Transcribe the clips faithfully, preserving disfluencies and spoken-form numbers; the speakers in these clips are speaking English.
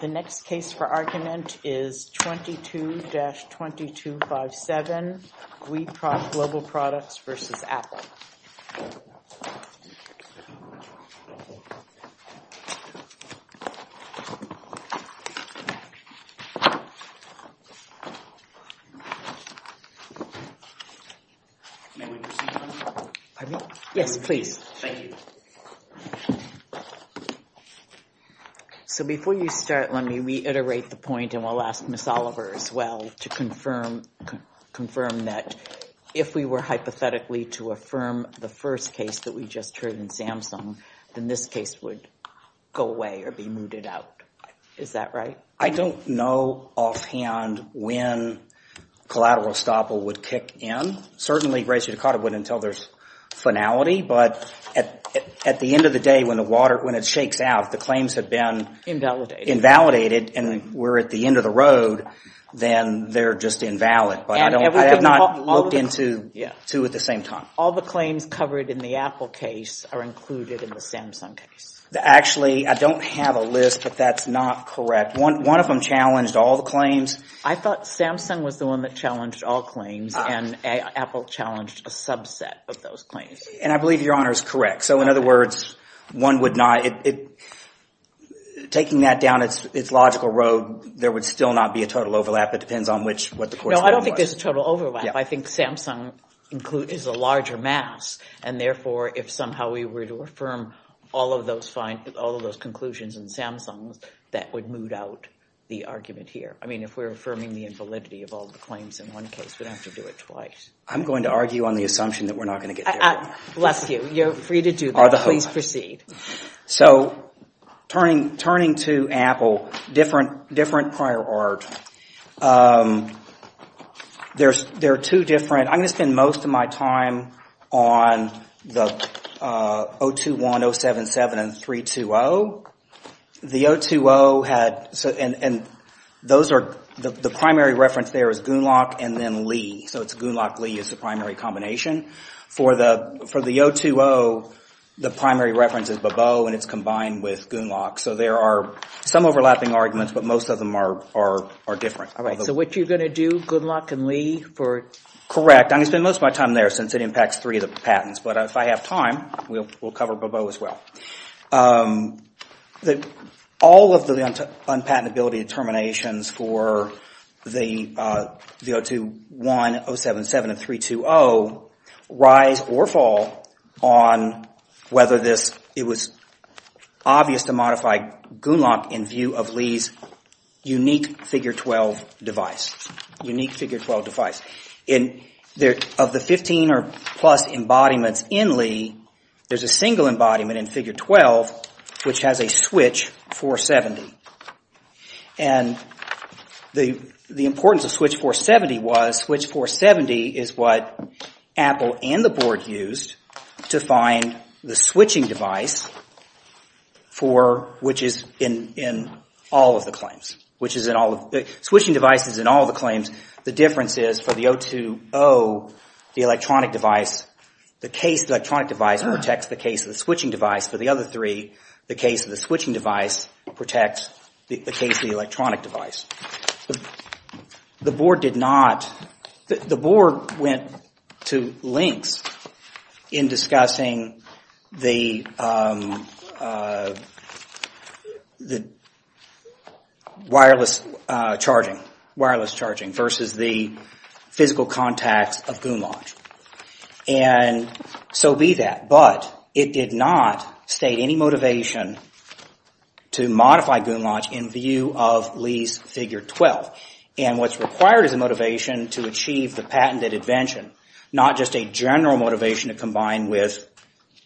The next case for argument is twenty-two dash twenty-two fifty-seven, G U I Global Products versus Apple. May we proceed? Pardon me? Yes, please. Thank you. So before you start, let me reiterate the point, and we'll ask Miz Oliver as well to confirm c- confirm that if we were hypothetically to affirm the first case that we just heard in Samsung, then this case would go away or be mooted out. Is that right? I don't know offhand when collateral estoppel would kick in. Certainly, Grace Ducato wouldn't until there's finality, but at, at, at the end of the day, when the water, when it shakes out, the claims have been invalidated, invalidated and right. We're at the end of the road, then they're just invalid. But and I don't, I have not all, all looked the, into yeah. two at the same time. All the claims covered in the Apple case are included in the Samsung case. Actually, I don't have a list, but that's not correct. One one of them challenged all the claims. I thought Samsung was the one that challenged all claims, uh, and a- Apple challenged a subset of those claims. And I believe Your Honor is correct. So, in okay. other words, one would not it, it taking that down its its logical road. There would still not be a total overlap. It depends on which what the court. No, I don't think was. There's a total overlap. Yeah. I think Samsung include is a larger mass, and therefore, if somehow we were to affirm all of those find, all of those conclusions in Samsung, that would moot out the argument here. I mean, if we're affirming the invalidity of all the claims in one case, we don't have to do it twice. I'm going to argue on the assumption that we're not going to get there. I, I, bless you. You're free to do that. Please proceed. So turning turning to Apple, different different prior art. Um, there's there are two different. I'm going to spend most of my time on the Uh, oh two one, oh seven seven, and three two zero. The oh two zero had, so, and, and those are, the, the primary reference there is Gunlock and then Lee. So it's Gunlock, Lee is the primary combination. For the, for the oh two zero, the primary reference is Babo and it's combined with Gunlock. So there are some overlapping arguments, but most of them are, are, are different. All right. Although, so what you're going to do, Gunlock and Lee for Correct. I'm going to spend most of my time there since it impacts three of the patents. But if I have time, we'll we'll cover Babo as well. Um, the, all of the un- unpatentability determinations for the uh, the oh two one, oh seven seven, and three two zero rise or fall on whether this it was obvious to modify Gunlock in view of Lee's unique Figure twelve device. Unique Figure twelve device. In there, of the fifteen or plus embodiments in Lee, there's a single embodiment in Figure twelve, which has a switch four seventy. And the the importance of switch four seventy was switch four seventy is what Apple and the board used to find the switching device for which is in in all of the claims. Which is in all of the switching devices in all the claims. The difference is for the oh two zero, the electronic device, the case of the electronic device protects the case of the switching device. For the other three, the case of the switching device protects the, the case of the electronic device. The, the board did not, the, the board went to lengths in discussing the, um, uh, the, wireless uh, charging, wireless charging versus the physical contacts of Gunlock. And so be that, but it did not state any motivation to modify Gunlock in view of Lee's Figure twelve. And what's required is a motivation to achieve the patented invention, not just a general motivation to combine with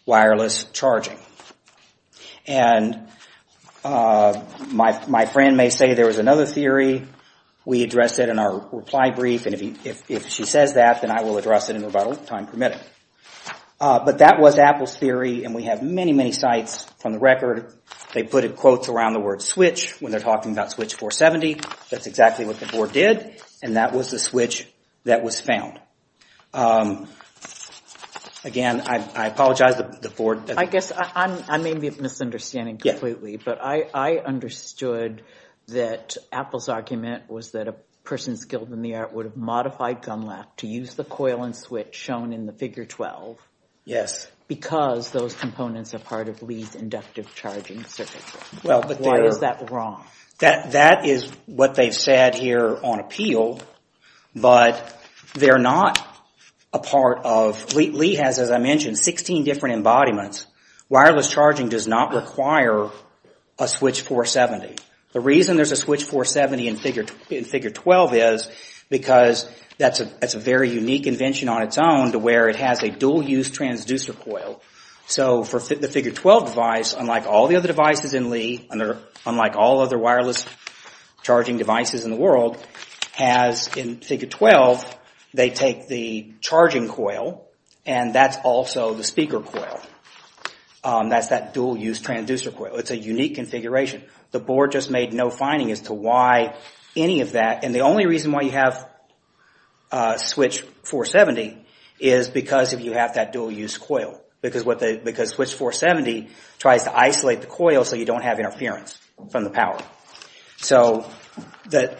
wireless charging. And Uh, my, my friend may say there was another theory. We addressed it in our reply brief, and if, he, if, if she says that, then I will address it in rebuttal, time permitting. Uh, but that was Apple's theory, and we have many, many cites from the record. They put in quotes around the word switch when they're talking about switch four seventy. That's exactly what the board did, and that was the switch that was found. Um, Again, I, I apologize to the board. I guess I, I'm, I may be misunderstanding completely, yeah. but I, I understood that Apple's argument was that a person skilled in the art would have modified Gunlock to use the coil and switch shown in the figure twelve. Yes. Because those components are part of Lee's inductive charging circuitry. Well, but why is that wrong? That that is what they've said here on appeal, but they're not a part of. Lee, Lee has, as I mentioned, sixteen different embodiments. Wireless charging does not require a switch four seventy. The reason there's a switch four seventy in figure in figure twelve is because that's a that's a very unique invention on its own, to where it has a dual-use transducer coil. So for fi- the figure twelve device, unlike all the other devices in Lee, under, unlike all other wireless charging devices in the world, has in figure twelve, they take the charging coil, and that's also the speaker coil. Um, that's that dual-use transducer coil. It's a unique configuration. The board just made no finding as to why any of that, and the only reason why you have uh, switch four seventy is because if you have that dual-use coil. Because what they, because switch four seventy tries to isolate the coil so you don't have interference from the power. So that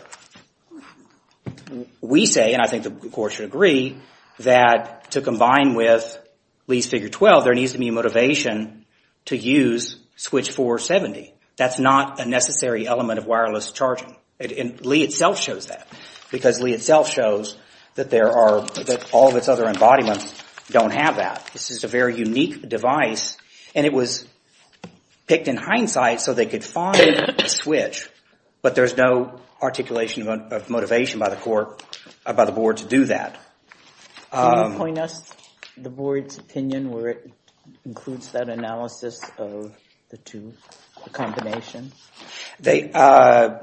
we say, and I think the court should agree, that to combine with Lee's figure twelve, there needs to be motivation to use switch four seventy. That's not a necessary element of wireless charging. It, and Lee itself shows that, because Lee itself shows that there are, that all of its other embodiments don't have that. This is a very unique device, and it was picked in hindsight so they could find a switch, but there's no articulation of, of motivation by the court, uh, by the board to do that. Can um, you point us the board's opinion where it includes that analysis of the two, the combination? They, uh,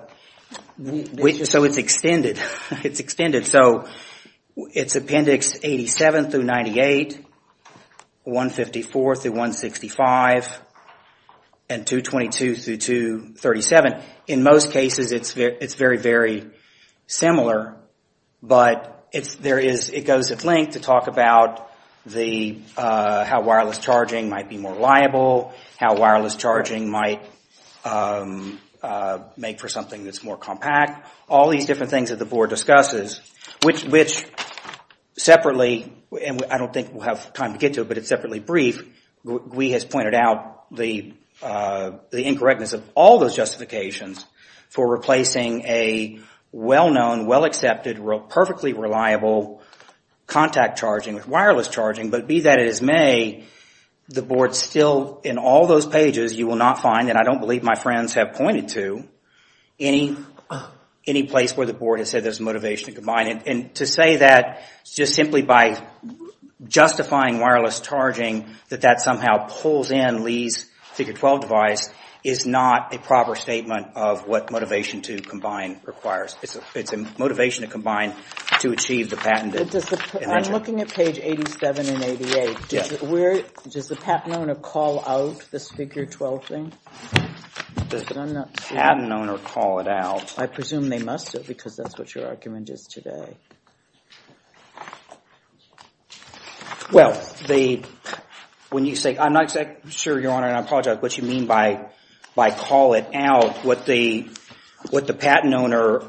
they, they we, so it's extended. It's extended. So it's Appendix eighty-seven through ninety-eight, one fifty-four through one sixty-five, and two twenty-two through two thirty-seven. In most cases, it's very, it's very, very similar, but it's, there is, it goes at length to talk about the, uh, how wireless charging might be more reliable, how wireless charging might, um, uh, make for something that's more compact, all these different things that the board discusses. Which, which separately, and I don't think we'll have time to get to it, but it's separately brief. G U I has pointed out the uh, the incorrectness of all those justifications for replacing a well-known, well-accepted, real, perfectly reliable contact charging with wireless charging. But be that as it may, the board still, in all those pages, you will not find, and I don't believe my friends have pointed to, any any place where the board has said there's motivation to combine. And, and to say that just simply by justifying wireless charging, that that somehow pulls in Lee's Figure twelve device is not a proper statement of what motivation to combine requires. It's a, it's a motivation to combine to achieve the patented the, I'm looking at page eighty-seven and eighty-eight. Does, yeah. it, where, does the patent owner call out this Figure twelve thing? Does the I'm not patent seeing. owner call it out? I presume they must have, because that's what your argument is today. Well, the when you say, I'm not exactly sure, Your Honor, and I apologize, what you mean by by call it out. What the what the patent owner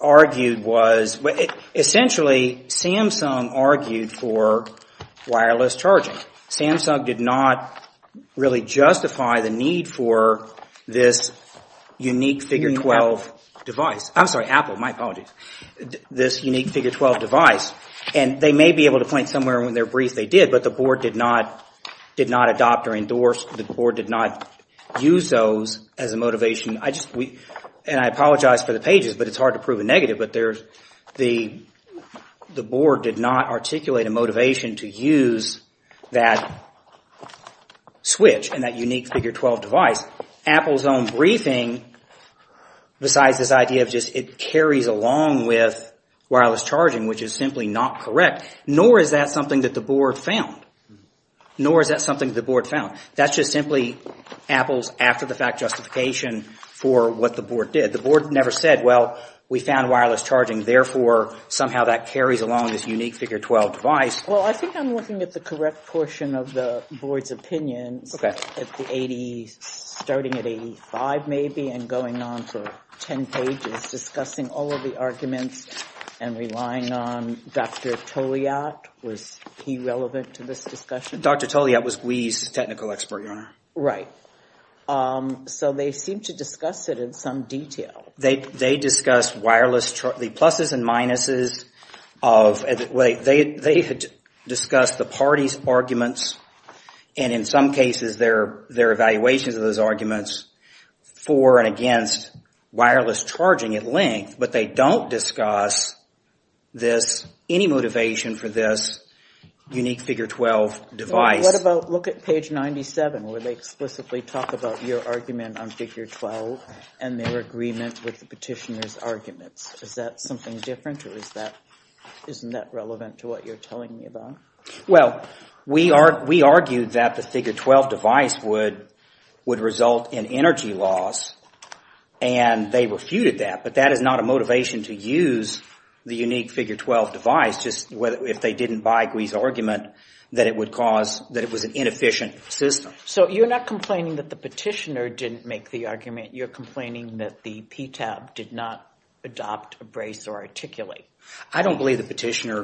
argued was, it, essentially, Samsung argued for wireless charging. Samsung did not really justify the need for this unique Figure twelve Apple device. I'm sorry, Apple, my apologies. D- this unique Figure twelve device. And they may be able to point somewhere in their brief they did, but the board did not did not adopt or endorse. The board did not use those as a motivation. I just, we, and I apologize for the pages, but it's hard to prove a negative, but there's, the, the board did not articulate a motivation to use that switch and that unique Figure twelve device. Apple's own briefing, besides this idea of just it carries along with wireless charging, which is simply not correct, nor is that something that the board found. Nor is that something the board found. That's just simply Apple's after-the-fact justification for what the board did. The board never said, well, we found wireless charging, therefore somehow that carries along this unique figure twelve device. Well, I think I'm looking at the correct portion of the board's opinion, okay, at the eighty, starting at eighty-five maybe and going on for ten pages, discussing all of the arguments and relying on Doctor Toliat. Was he relevant to this discussion? Doctor Toliat was G U I's technical expert, Your Honor. Right. Um, so they seem to discuss it in some detail. They they discuss wireless char- the pluses and minuses of well, they they had discussed the parties' arguments, and in some cases their their evaluations of those arguments for and against wireless charging at length. But they don't discuss this any motivation for this unique figure twelve device. Well, what about, look at page ninety-seven, where they explicitly talk about your argument on figure twelve and their agreement with the petitioner's arguments. Is that something different, or is that, isn't that relevant to what you're telling me about? Well, we are, we argued that the figure twelve device would, would result in energy loss, and they refuted that, but that is not a motivation to use the unique figure twelve device, just whether, if they didn't buy G U I's argument that it would cause, that it was an inefficient system. So you're not complaining that the petitioner didn't make the argument. You're complaining that the P T A B did not adopt, embrace, or articulate. I don't believe the petitioner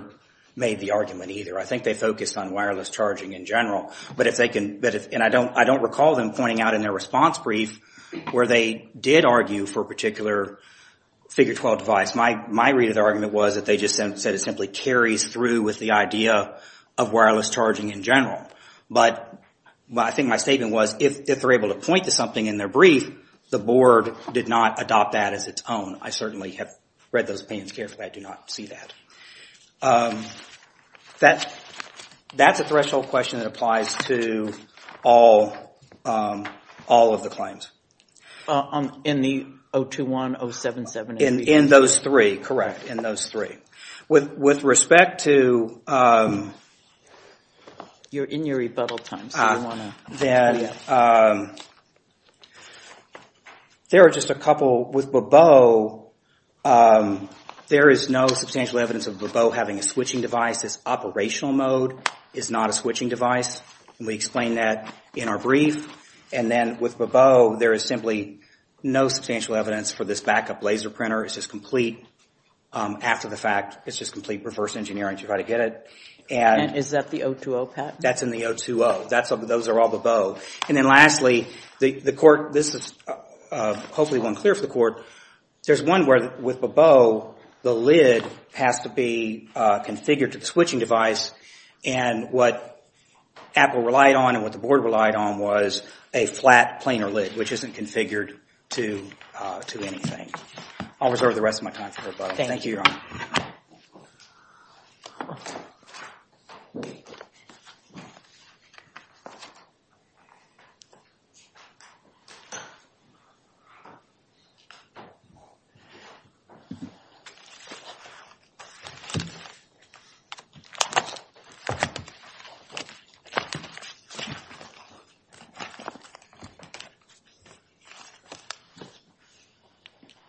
made the argument either. I think they focused on wireless charging in general. But if they can, but if, and I don't, I don't recall them pointing out in their response brief where they did argue for a particular figure twelve device. My, my read of the argument was that they just said it simply carries through with the idea of wireless charging in general. But I think my statement was if, if they're able to point to something in their brief, the board did not adopt that as its own. I certainly have read those opinions carefully. I do not see that. Um, that, that's a threshold question that applies to all, um, all of the claims. Uh, um, in the oh two one, oh seven seven, in in those three, correct, in those three. With with respect to um you're in your rebuttal time, so uh, you wanna then um there are just a couple with Babo. Um there is no substantial evidence of Babo having a switching device. This operational mode is not a switching device, and we explained that in our brief. And then with Babo, there is simply no substantial evidence for this backup laser printer. It's just complete, um, after the fact, it's just complete reverse engineering to try to get it. And, and is that the oh two oh patent? That's in the oh two oh. That's, those are all Babo. And then lastly, the, the court, this is, uh, uh, hopefully one clear for the court. There's one where with Babo, the lid has to be, uh, configured to the switching device, and what Apple relied on and what the board relied on was a flat planar lid, which isn't configured to uh, to anything. I'll reserve the rest of my time for rebuttal. Thank, Thank you, Your Honor.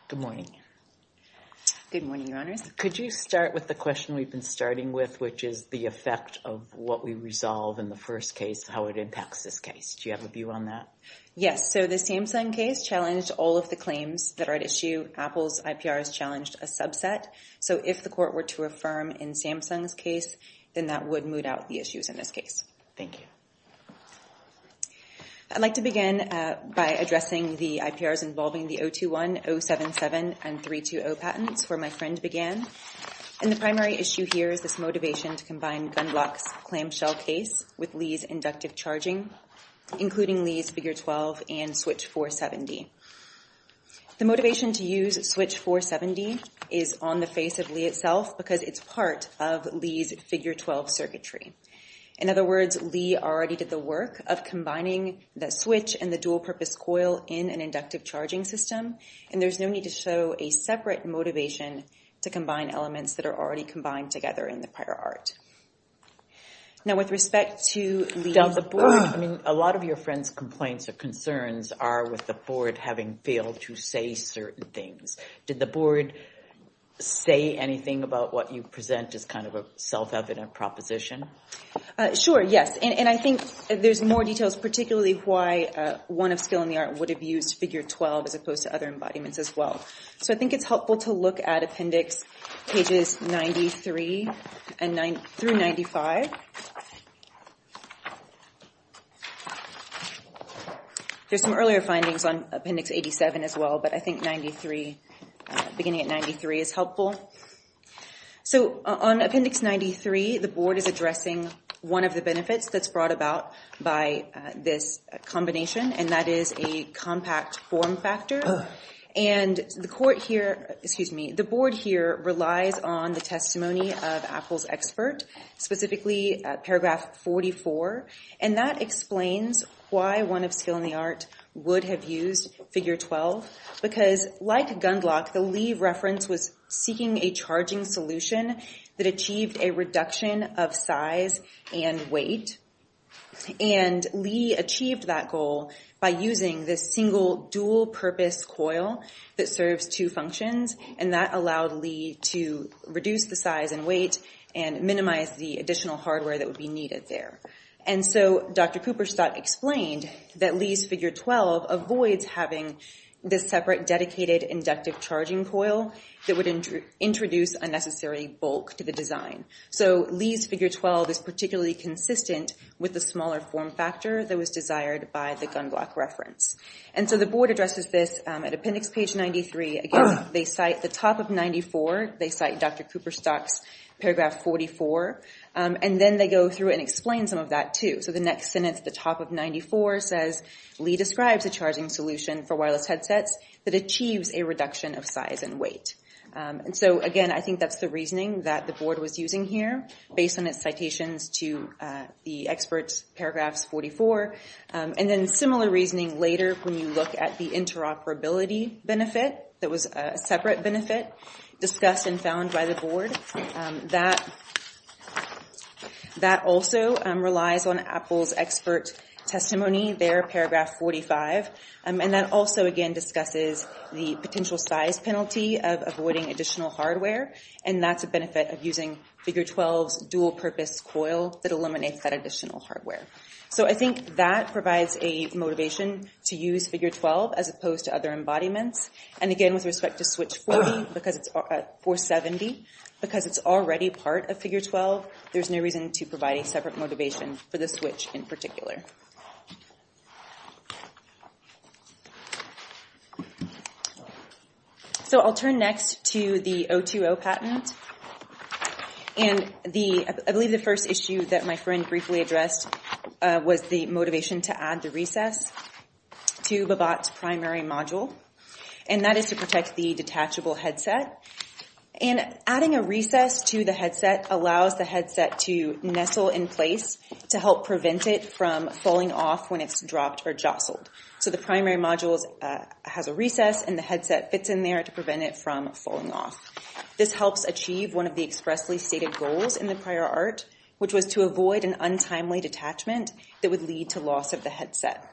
Good morning. Good morning, Your Honors. Could you start with the question we've been starting with, which is the effect of what we resolve in the first case, how it impacts this case? Do you have a view on that? Yes. So the Samsung case challenged all of the claims that are at issue. Apple's I P Rs challenged a subset. So if the court were to affirm in Samsung's case, then that would moot out the issues in this case. Thank you. I'd like to begin uh, by addressing the I P Rs involving the oh two one, oh seven seven, and three two oh patents, where my friend began. And the primary issue here is this motivation to combine Gundlach's clamshell case with Lee's inductive charging, including Lee's figure twelve and switch four seventy. The motivation to use switch four seventy is on the face of Lee itself because it's part of Lee's figure twelve circuitry. In other words, Lee already did the work of combining the switch and the dual-purpose coil in an inductive charging system, and there's no need to show a separate motivation to combine elements that are already combined together in the prior art. Now, with respect to Lee, the board, I mean, a lot of your friends' complaints or concerns are with the board having failed to say certain things. Did the board say anything about what you present as kind of a self-evident proposition? Uh, sure, yes. And, and I think there's more details, particularly why uh, one of skill in the art would have used figure twelve as opposed to other embodiments as well. So I think it's helpful to look at appendix pages ninety-three and nine, through ninety-five. There's some earlier findings on appendix eighty-seven as well, but I think ninety-three, uh, beginning at ninety-three is helpful. So uh, on appendix ninety-three, the board is addressing one of the benefits that's brought about by uh, this combination, and that is a compact form factor. Ugh. And the court here, excuse me, the board here relies on the testimony of Apple's expert, specifically uh, paragraph forty-four, and that explains why one of skill in the art would have used figure twelve, because like Gundlock, the Lee reference was seeking a charging solution that achieved a reduction of size and weight. And Lee achieved that goal by using this single dual-purpose coil that serves two functions, and that allowed Lee to reduce the size and weight and minimize the additional hardware that would be needed there. And so Doctor Cooperstock explained that Lee's figure twelve avoids having this separate dedicated inductive charging coil that would in- introduce unnecessary bulk to the design. So Lee's figure twelve is particularly consistent with the smaller form factor that was desired by the Gunlock reference. And so the board addresses this um, at appendix page ninety-three. Again, they cite the top of ninety-four. They cite Doctor Cooperstock's paragraph forty-four. Um, and then they go through and explain some of that, too. So the next sentence at the top of ninety-four says, Lee describes a charging solution for wireless headsets that achieves a reduction of size and weight. Um, and so, again, I think that's the reasoning that the board was using here, based on its citations to uh, the experts' paragraphs forty-four. Um, and then similar reasoning later when you look at the interoperability benefit that was a separate benefit discussed and found by the board. Um, that... That also um, relies on Apple's expert testimony, there, paragraph forty-five. Um, and that also, again, discusses the potential size penalty of avoiding additional hardware. And that's a benefit of using figure twelve's dual-purpose coil that eliminates that additional hardware. So I think that provides a motivation to use figure twelve as opposed to other embodiments. And again, with respect to switch forty, because it's uh, four seventy, because it's already part of figure twelve, there's no reason to provide a separate motivation for the switch in particular. So I'll turn next to the oh two oh patent. And the, I believe the first issue that my friend briefly addressed uh, was the motivation to add the recess to Babat's primary module. And that is to protect the detachable headset. And adding a recess to the headset allows the headset to nestle in place to help prevent it from falling off when it's dropped or jostled. So the primary module uh, has a recess, and the headset fits in there to prevent it from falling off. This helps achieve one of the expressly stated goals in the prior art, which was to avoid an untimely detachment that would lead to loss of the headset.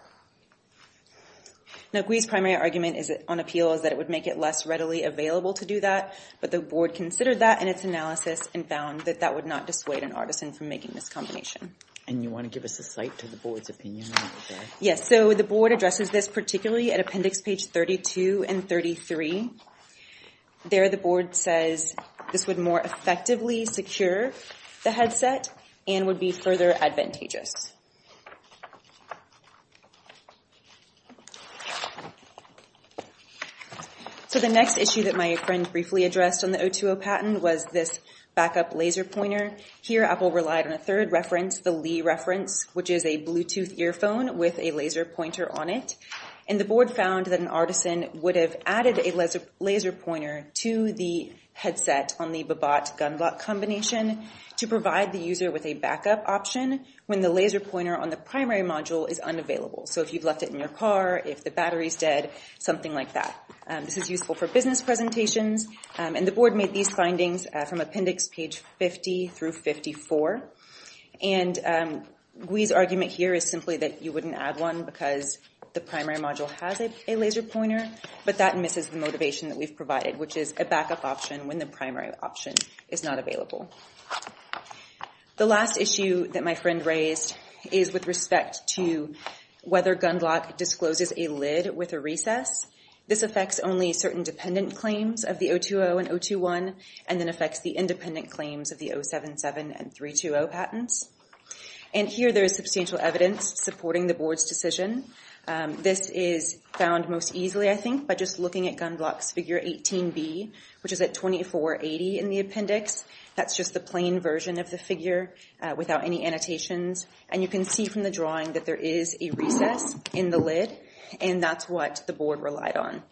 Now, G U I's primary argument is on appeal is that it would make it less readily available to do that, but the board considered that in its analysis and found that that would not dissuade an artisan from making this combination. And you want to give us a cite to the board's opinion on that? Yes, so the board addresses this particularly at appendix page thirty-two and thirty-three. There the board says this would more effectively secure the headset and would be further advantageous. So the next issue that my friend briefly addressed on the oh two oh patent was this backup laser pointer. Here, Apple relied on a third reference, the Lee reference, which is a Bluetooth earphone with a laser pointer on it. And the board found that an artisan would have added a laser, laser pointer to the headset on the Babat-Gunlock combination to provide the user with a backup option when the laser pointer on the primary module is unavailable. So if you've left it in your car, if the battery's dead, something like that. Um, this is useful for business presentations, um, and the board made these findings uh, from appendix page fifty through fifty-four. And um, G U I's argument here is simply that you wouldn't add one because the primary module has a, a laser pointer, but that misses the motivation that we've provided, which is a backup option when the primary option is not available. The last issue that my friend raised is with respect to whether Gundlock discloses a lid with a recess. This affects only certain dependent claims of the oh two oh and oh two one, and then affects the independent claims of the oh seven seven and three two oh patents. And here there is substantial evidence supporting the board's decision. Um, this is found most easily, I think, by just looking at Gundlach's figure eighteen B, which is at twenty-four eighty in the appendix. That's just the plain version of the figure uh, without any annotations. And you can see from the drawing that there is a recess in the lid, and that's what the board relied on.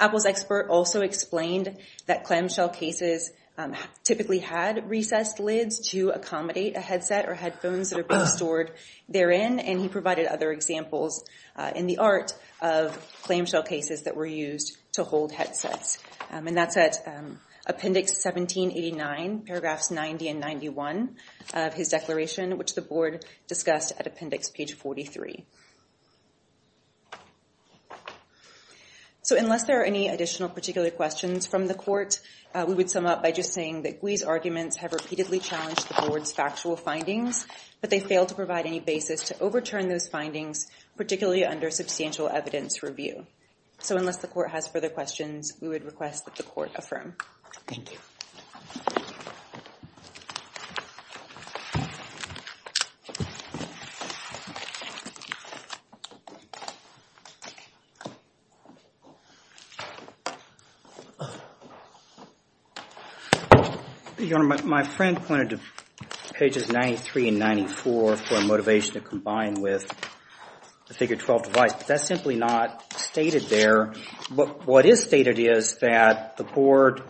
Apple's expert also explained that clamshell cases Um, typically had recessed lids to accommodate a headset or headphones that are being stored therein, and he provided other examples uh, in the art of clamshell cases that were used to hold headsets. Um, and that's at um, Appendix seventeen eighty-nine, paragraphs ninety and ninety-one of his declaration, which the board discussed at appendix page forty-three. So unless there are any additional particular questions from the court, uh, we would sum up by just saying that G U I's arguments have repeatedly challenged the board's factual findings, but they failed to provide any basis to overturn those findings, particularly under substantial evidence review. So unless the court has further questions, we would request that the court affirm. Thank you. Your Honor, my, my friend pointed to pages ninety-three and ninety-four for a motivation to combine with the figure twelve device, but that's simply not stated there. What, what is stated is that the board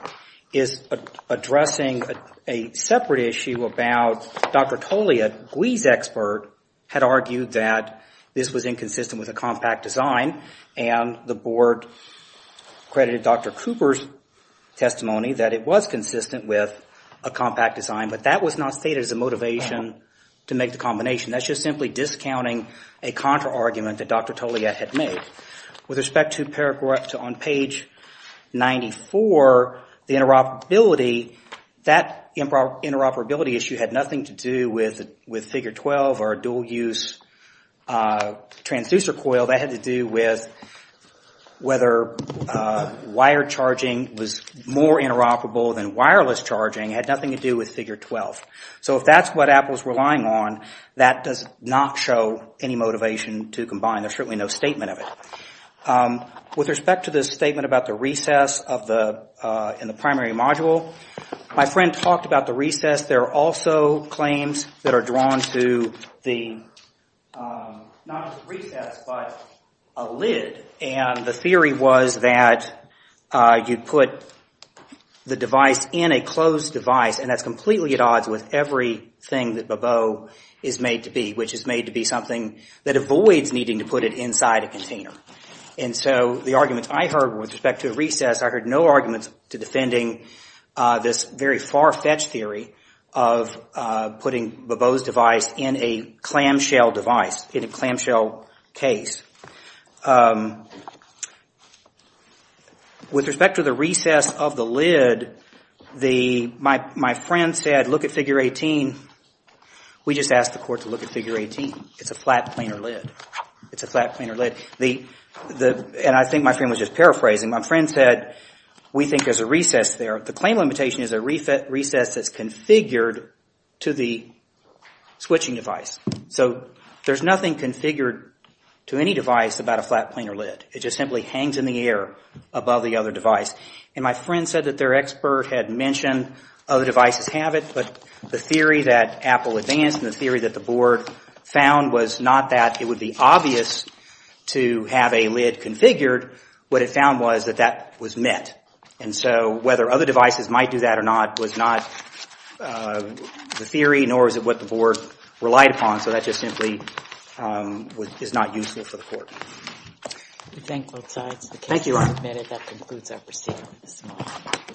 is a, addressing a, a separate issue about Doctor Toliat, G U I's expert, had argued that this was inconsistent with a compact design, and the board credited Doctor Cooper's testimony that it was consistent with a compact design, but that was not stated as a motivation to make the combination. That's just simply discounting a contra-argument that Doctor Toliat had made. With respect to paragraph to on page ninety-four, the interoperability, that interoperability issue had nothing to do with, with figure twelve or a dual-use uh, transducer coil. That had to do with whether uh wired charging was more interoperable than wireless charging. Had nothing to do with figure twelve. So if that's what Apple's relying on, that does not show any motivation to combine. There's certainly no statement of it. Um, with respect to this statement about the recess of the uh in the primary module, my friend talked about the recess. There are also claims that are drawn to the um not just recess, but a lid, and the theory was that uh, you'd put the device in a closed device, and that's completely at odds with everything that Babo is made to be, which is made to be something that avoids needing to put it inside a container. And so the arguments I heard with respect to a recess, I heard no arguments to defending uh, this very far-fetched theory of uh, putting Babo's device in a clamshell device, in a clamshell case. Um, with respect to the recess of the lid, the my my friend said, look at figure eighteen. We just asked the court to look at figure eighteen. It's a flat planar lid. It's a flat planar lid. The the and I think my friend was just paraphrasing. My friend said, we think there's a recess there. The claim limitation is a refe- recess that's configured to the switching device. So there's nothing configured to any device about a flat planar lid. It just simply hangs in the air above the other device. And my friend said that their expert had mentioned other devices have it, but the theory that Apple advanced and the theory that the board found was not that it would be obvious to have a lid configured. What it found was that that was met. And so whether other devices might do that or not was not uh, the theory, nor is it what the board relied upon. So that just simply Um, with, is not useful for the court. We thank both sides. The case is submitted. That concludes our proceeding this morning.